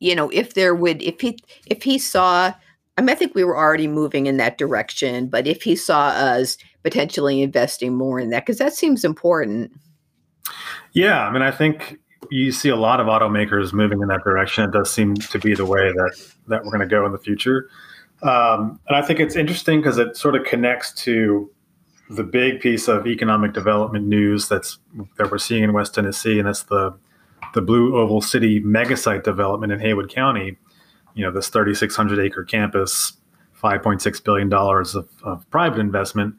you know, if there would, if he, if he saw, I mean, I think we were already moving in that direction, but if he saw us potentially investing more in that, because that seems important. Yeah, I mean, I think you see a lot of automakers moving in that direction. It does seem to be the way that, that we're going to go in the future. Um, and I think it's interesting because it sort of connects to the big piece of economic development news that's that we're seeing in West Tennessee, and that's the, the Blue Oval City megasite development in Haywood County. You know, this thirty-six hundred acre campus, five point six billion dollars of, of private investment.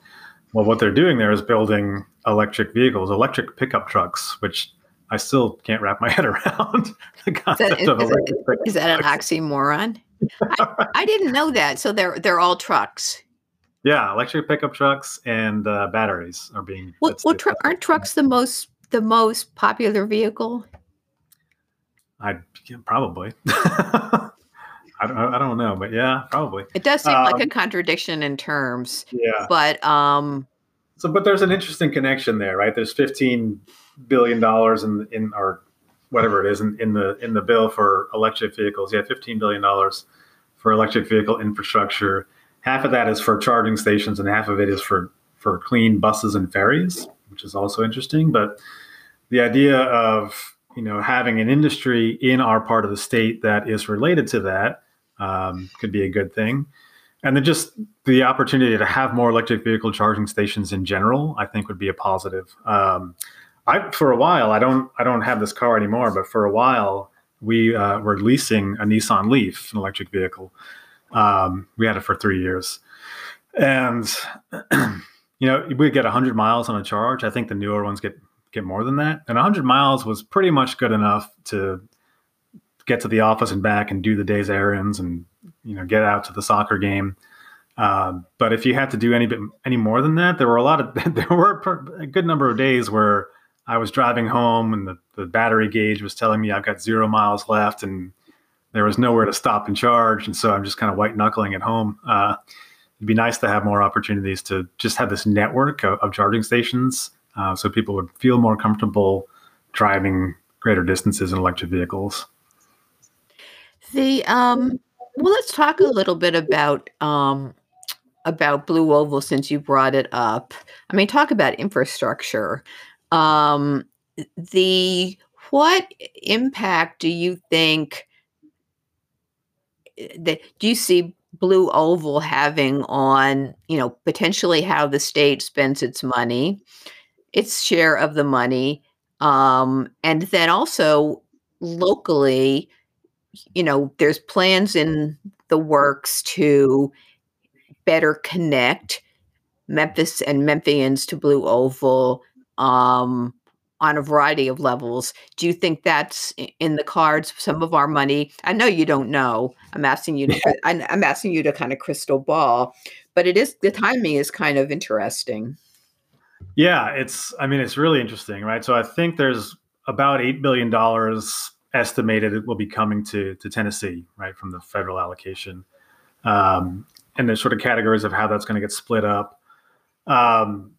Well, what they're doing there is building electric vehicles, electric pickup trucks, which I still can't wrap my head around the concept is that, of electric is, pickup is that trucks. An oxymoron? I, I didn't know that. So they're they're all trucks. Yeah, electric pickup trucks and uh, batteries are being. Well, well tr- aren't trucks the most the most popular vehicle? I yeah, probably. I don't, I don't know, but yeah, probably. It does seem um, like a contradiction in terms. Yeah. But um, so, but there's an interesting connection there, right? There's fifteen billion dollars in in or whatever it is in, in the in the bill for electric vehicles. Yeah, fifteen billion dollars for electric vehicle infrastructure. Half of that is for charging stations, and half of it is for for clean buses and ferries, which is also interesting. But the idea of, you know, having an industry in our part of the state that is related to that. Um, could be a good thing. And then just the opportunity to have more electric vehicle charging stations in general, I think would be a positive. Um, I, for a while, I don't, I don't have this car anymore, but for a while we uh, were leasing a Nissan Leaf, an electric vehicle. Um, we had it for three years and, you know, we get a hundred miles on a charge. I think the newer ones get, get more than that. And a hundred miles was pretty much good enough to get to the office and back and do the day's errands and, you know, get out to the soccer game. Um, but if you had to do any bit any more than that, there were a lot of there were a good number of days where I was driving home and the, the battery gauge was telling me I've got zero miles left and there was nowhere to stop and charge. And so I'm just kind of white knuckling at home. Uh, it'd be nice to have more opportunities to just have this network of, of charging stations uh, so people would feel more comfortable driving greater distances in electric vehicles. The um, well, let's talk a little bit about um, about Blue Oval since you brought it up. I mean, talk about infrastructure. Um, the, what impact do you think that do you see Blue Oval having on, you know, potentially how the state spends its money, its share of the money, um, and then also locally, you know, there's plans in the works to better connect Memphis and Memphians to Blue Oval, um, on a variety of levels. Do you think that's in the cards? Some of our money, I know you don't know. I'm asking you to, I'm asking you to kind of crystal ball, but it is, the timing is kind of interesting. Yeah, it's, I mean, it's really interesting, right? So I think there's about eight billion dollars estimated it will be coming to, to Tennessee, right, from the federal allocation. Um, and there's sort of categories of how that's going to get split up. Um,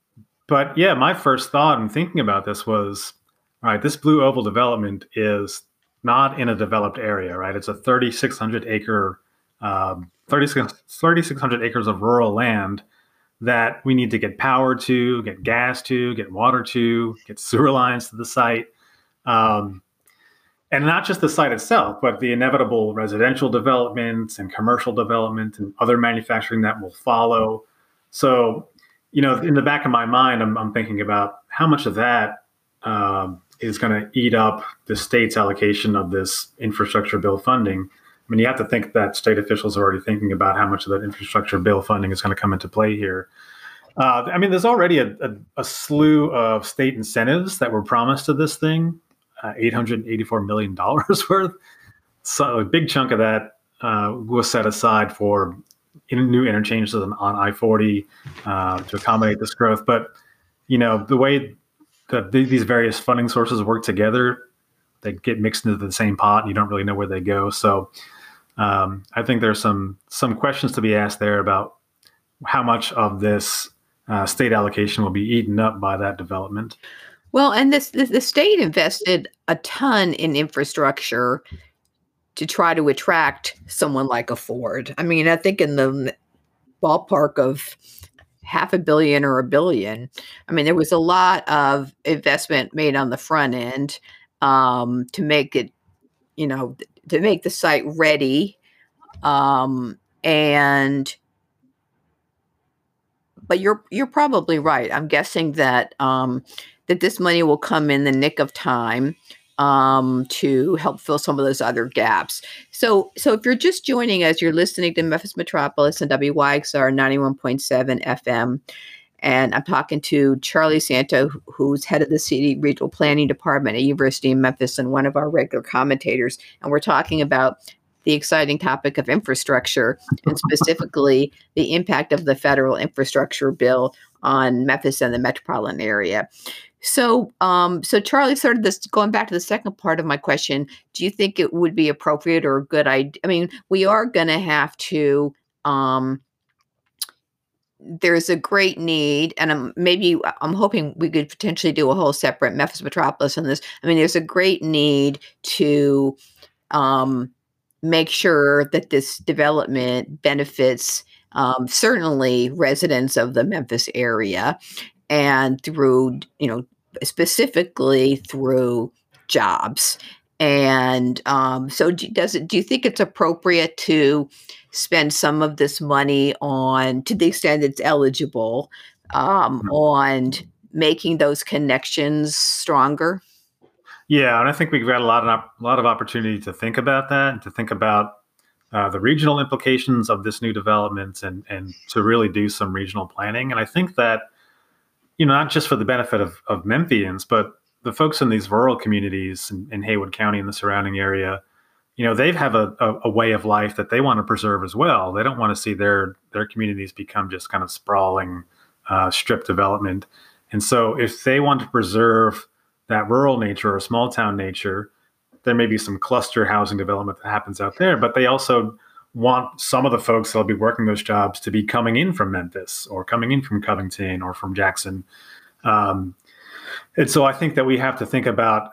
But yeah, my first thought in thinking about this was, all right, this Blue Oval development is not in a developed area, right? It's a thirty-six hundred acre, um, thirty-six hundred acres of rural land that we need to get power to, get gas to, get water to, get sewer lines to the site. Um, and not just the site itself, but the inevitable residential developments and commercial development and other manufacturing that will follow. So, you know, in the back of my mind, I'm, I'm thinking about how much of that um, is going to eat up the state's allocation of this infrastructure bill funding. I mean, you have to think that state officials are already thinking about how much of that infrastructure bill funding is going to come into play here. Uh, I mean, there's already a, a, a slew of state incentives that were promised to this thing, uh, eight hundred eighty-four million dollars worth. So a big chunk of that uh, was set aside for in new interchanges on, on I forty uh, to accommodate this growth. But, you know, the way that th- these various funding sources work together, they get mixed into the same pot and you don't really know where they go. So um, I think there's some some questions to be asked there about how much of this uh, state allocation will be eaten up by that development. Well, and this, this the state invested a ton in infrastructure to try to attract someone like a Ford. I mean, I think in the ballpark of half a billion or a billion. I mean, there was a lot of investment made on the front end um, to make it, you know, to make the site ready. Um, and, but you're, you're probably right. I'm guessing that, um, that this money will come in the nick of time Um, to help fill some of those other gaps. So so if you're just joining us, you're listening to Memphis Metropolis and W Y X R ninety-one point seven F M. And I'm talking to Charlie Santo, who's head of the City Regional Planning Department at University of Memphis and one of our regular commentators. And we're talking about the exciting topic of infrastructure and specifically the impact of the federal infrastructure bill on Memphis and the metropolitan area. So, um, so Charlie, sort of this going back to the second part of my question, do you think it would be appropriate or a good idea? I mean, we are going to have to, um, there's a great need, and I'm, maybe I'm hoping we could potentially do a whole separate Memphis Metropolis on this. I mean, there's a great need to um, make sure that this development benefits um, certainly residents of the Memphis area. And through, you know, specifically through jobs. And um, so do, does it, do you think it's appropriate to spend some of this money on, to the extent it's eligible, um, on making those connections stronger? Yeah, and I think we've got a lot of, op- lot of opportunity to think about that and to think about uh, the regional implications of this new development and, and to really do some regional planning. And I think that, you know, not just for the benefit of, of Memphians, but the folks in these rural communities in, in Haywood County and the surrounding area you know, they have a, a, a way of life that they want to preserve as well. They don't want to see their their communities become just kind of sprawling uh, strip development. And so if they want to preserve that rural nature or small town nature, there may be some cluster housing development that happens out there, but they also want some of the folks that'll be working those jobs to be coming in from Memphis or coming in from Covington or from Jackson. Um, and so I think that we have to think about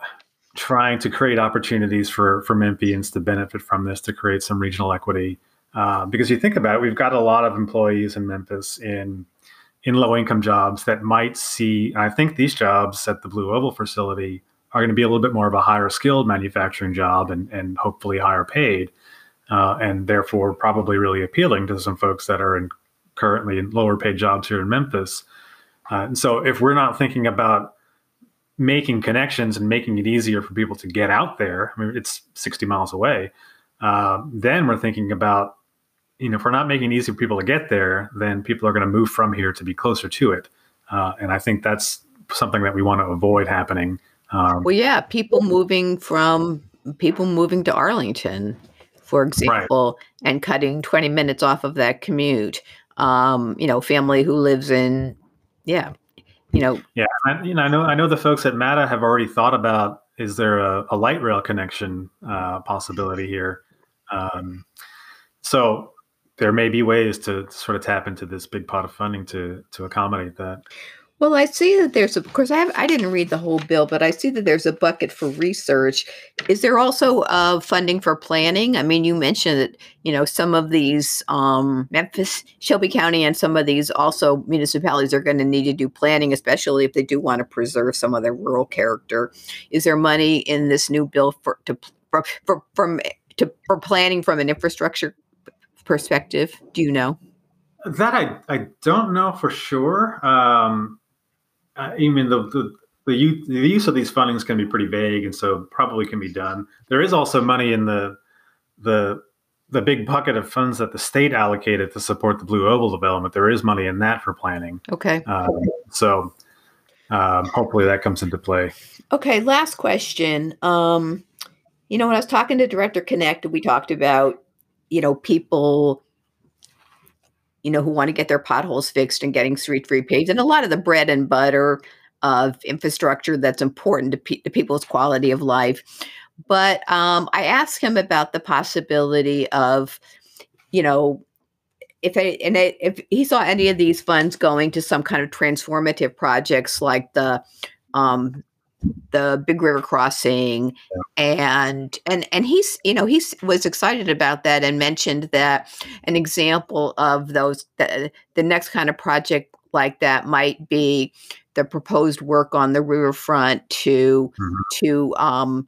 trying to create opportunities for, for Memphians to benefit from this, to create some regional equity. Uh, because you think about it, we've got a lot of employees in Memphis in, in low-income jobs that might see, I think these jobs at the Blue Oval facility are going to be a little bit more of a higher skilled manufacturing job and, and hopefully higher paid. Uh, and therefore probably really appealing to some folks that are in currently in lower paid jobs here in Memphis. Uh, and so if we're not thinking about making connections and making it easier for people to get out there, I mean, it's sixty miles away, uh, then we're thinking about, you know, if we're not making it easy for people to get there, then people are going to move from here to be closer to it. Uh, and I think that's something that we want to avoid happening. Um, well, yeah, people moving from people moving to Arlington, for example, right. And cutting twenty minutes off of that commute, um, you know, family who lives in, yeah, you know. Yeah, I, you know, I know I know the folks at MATA have already thought about, is there a, a light rail connection uh, possibility here? Um, so there may be ways to sort of tap into this big pot of funding to to accommodate that. Well, I see that there's, of course, I have, I didn't read the whole bill, but I see that there's a bucket for research. Is there also uh, funding for planning? I mean, you mentioned that, you know, some of these um, Memphis, Shelby County, and some of these also municipalities are going to need to do planning, especially if they do want to preserve some of their rural character. Is there money in this new bill for to for, for from to for planning from an infrastructure perspective? Do you know? That I I don't know for sure. Um, I mean, the, the, the use of these fundings can be pretty vague, and so probably can be done. There is also money in the the the big bucket of funds that the state allocated to support the Blue Oval development. There is money in that for planning. Okay. Um, so um, hopefully that comes into play. Okay. Last question. Um, you know, when I was talking to Director Connect, we talked about, you know, people, you know, who want to get their potholes fixed and getting street free paved, and a lot of the bread and butter of infrastructure that's important to, pe- to people's quality of life. But um, I asked him about the possibility of, you know, if it, and it, if he saw any of these funds going to some kind of transformative projects like the um, the Big River Crossing, and and and he's you know he was excited about that and mentioned that an example of those the, the next kind of project like that might be the proposed work on the riverfront to mm-hmm. to um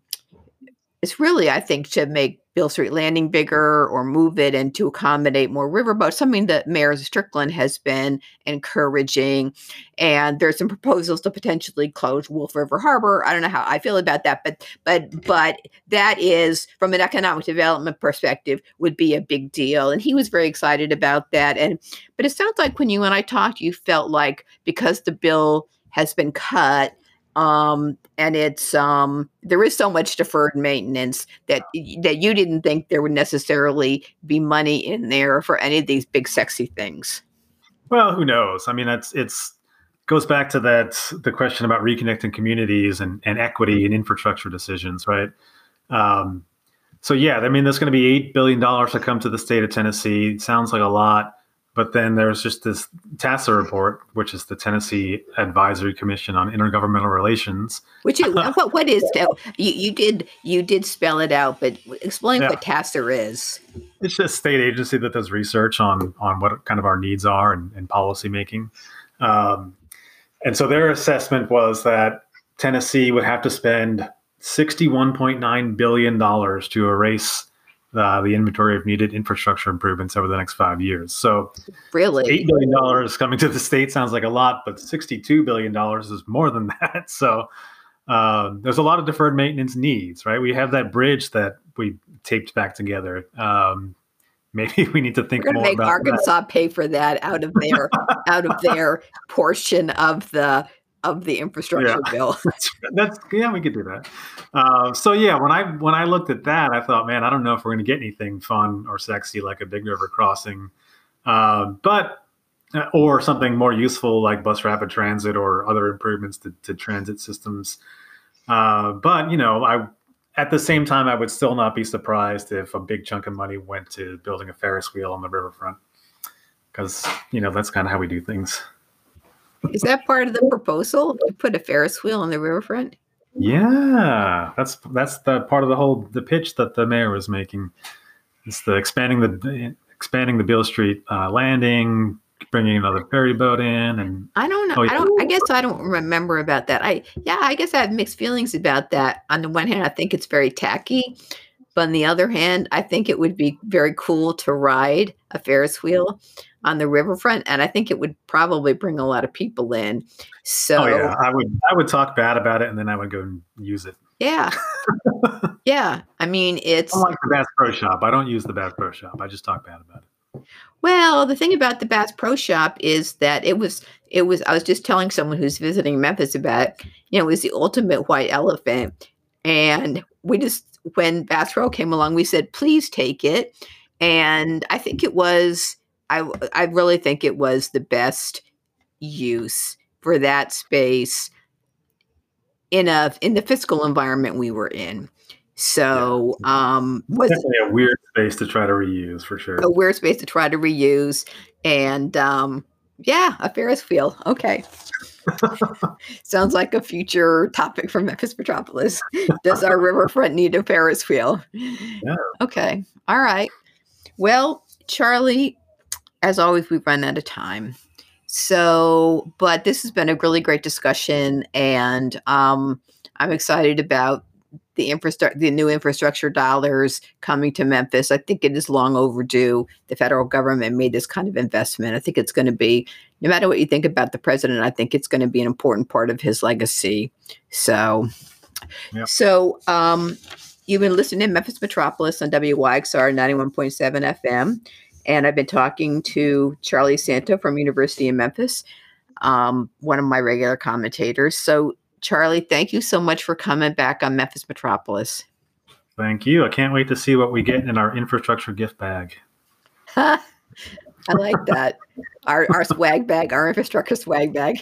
it's really I think to make Beale Street Landing bigger or move it and to accommodate more riverboats, something that Mayor Strickland has been encouraging. And there's some proposals to potentially close Wolf River Harbor. I don't know how I feel about that, but but but that is, from an economic development perspective, would be a big deal. And he was very excited about that. And but it sounds like when you and I talked, you felt like because the bill has been cut, Um, and it's, um, there is so much deferred maintenance that, that you didn't think there would necessarily be money in there for any of these big, sexy things. Well, who knows? I mean, that's, it's goes back to that, the question about reconnecting communities and, and equity and infrastructure decisions. Right. Um, so yeah, I mean, there's going to be eight billion dollars to come to the state of Tennessee. It sounds like a lot, but then there's just this TASA report, which is the Tennessee Advisory Commission on Intergovernmental Relations. Which is, what, what is that? You, you did you did spell it out, but explain yeah. what TASA is. It's a state agency that does research on on what kind of our needs are and, and policy making. Um, and so their assessment was that Tennessee would have to spend sixty-one point nine billion dollars to erase Uh, the inventory of needed infrastructure improvements over the next five years. So really, eight billion dollars coming to the state sounds like a lot, but sixty-two billion dollars is more than that. So um, there's a lot of deferred maintenance needs, right? We have that bridge that we taped back together. Um, maybe we need to think more about that. We're going to make Arkansas that. pay for that out of their, out of their portion of the of the infrastructure yeah. bill. That's yeah, we could do that. Uh, so yeah, when I when I looked at that, I thought, man, I don't know if we're going to get anything fun or sexy like a big river crossing, uh, but or something more useful like bus rapid transit or other improvements to, to transit systems. Uh, but you know, I at the same time, I would still not be surprised if a big chunk of money went to building a Ferris wheel on the riverfront, because you know that's kind of how we do things. Is that part of the proposal? You put a Ferris wheel on the riverfront? Yeah, that's that's the part of the whole the pitch that the mayor was making. It's the expanding the expanding the Beale Street uh, landing, bringing another ferry boat in, and I don't know. Oh, yeah. I don't. I guess I don't remember about that. I yeah, I guess I have mixed feelings about that. On the one hand, I think it's very tacky, but on the other hand, I think it would be very cool to ride a Ferris wheel on the riverfront, and I think it would probably bring a lot of people in. So oh, yeah. I would I would talk bad about it, and then I would go and use it. Yeah, yeah. I mean, it's I like the Bass Pro Shop. I don't use the Bass Pro Shop. I just talk bad about it. Well, the thing about the Bass Pro Shop is that it was it was. I was just telling someone who's visiting Memphis about it. You know, it was the ultimate white elephant, and we just when Bass Pro came along, we said, "Please take it," and I think it was. I, I really think it was the best use for that space in a in the fiscal environment we were in. So um, was definitely a weird space to try to reuse for sure. A weird space to try to reuse, and um, yeah, a Ferris wheel. Okay, sounds like a future topic from Memphis Metropolis. Does our riverfront need a Ferris wheel? Yeah. Okay. All right. Well, Charlie. As always, we've run out of time. So, but this has been a really great discussion, and um, I'm excited about the infrastructure, the new infrastructure dollars coming to Memphis. I think it is long overdue. The federal government made this kind of investment. I think it's going to be, no matter what you think about the president, I think it's going to be an important part of his legacy. So, yep. so um, you've been listening to Memphis Metropolis on W Y X R ninety-one point seven F M. And I've been talking to Charlie Santo from University of Memphis, um, one of my regular commentators. So, Charlie, thank you so much for coming back on Memphis Metropolis. Thank you. I can't wait to see what we get in our infrastructure gift bag. I like that. Our, our swag bag, our infrastructure swag bag.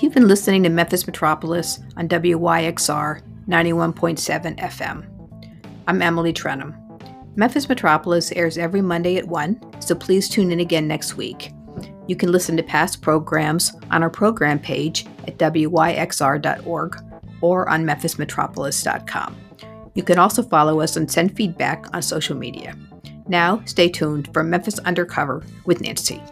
You've been listening to Memphis Metropolis on W Y X R ninety-one point seven F M. I'm Emily Trenum. Memphis Metropolis airs every Monday at one, so please tune in again next week. You can listen to past programs on our program page at W Y X R dot org or on memphis metropolis dot com. You can also follow us and send feedback on social media. Now, stay tuned for Memphis Undercover with Nancy.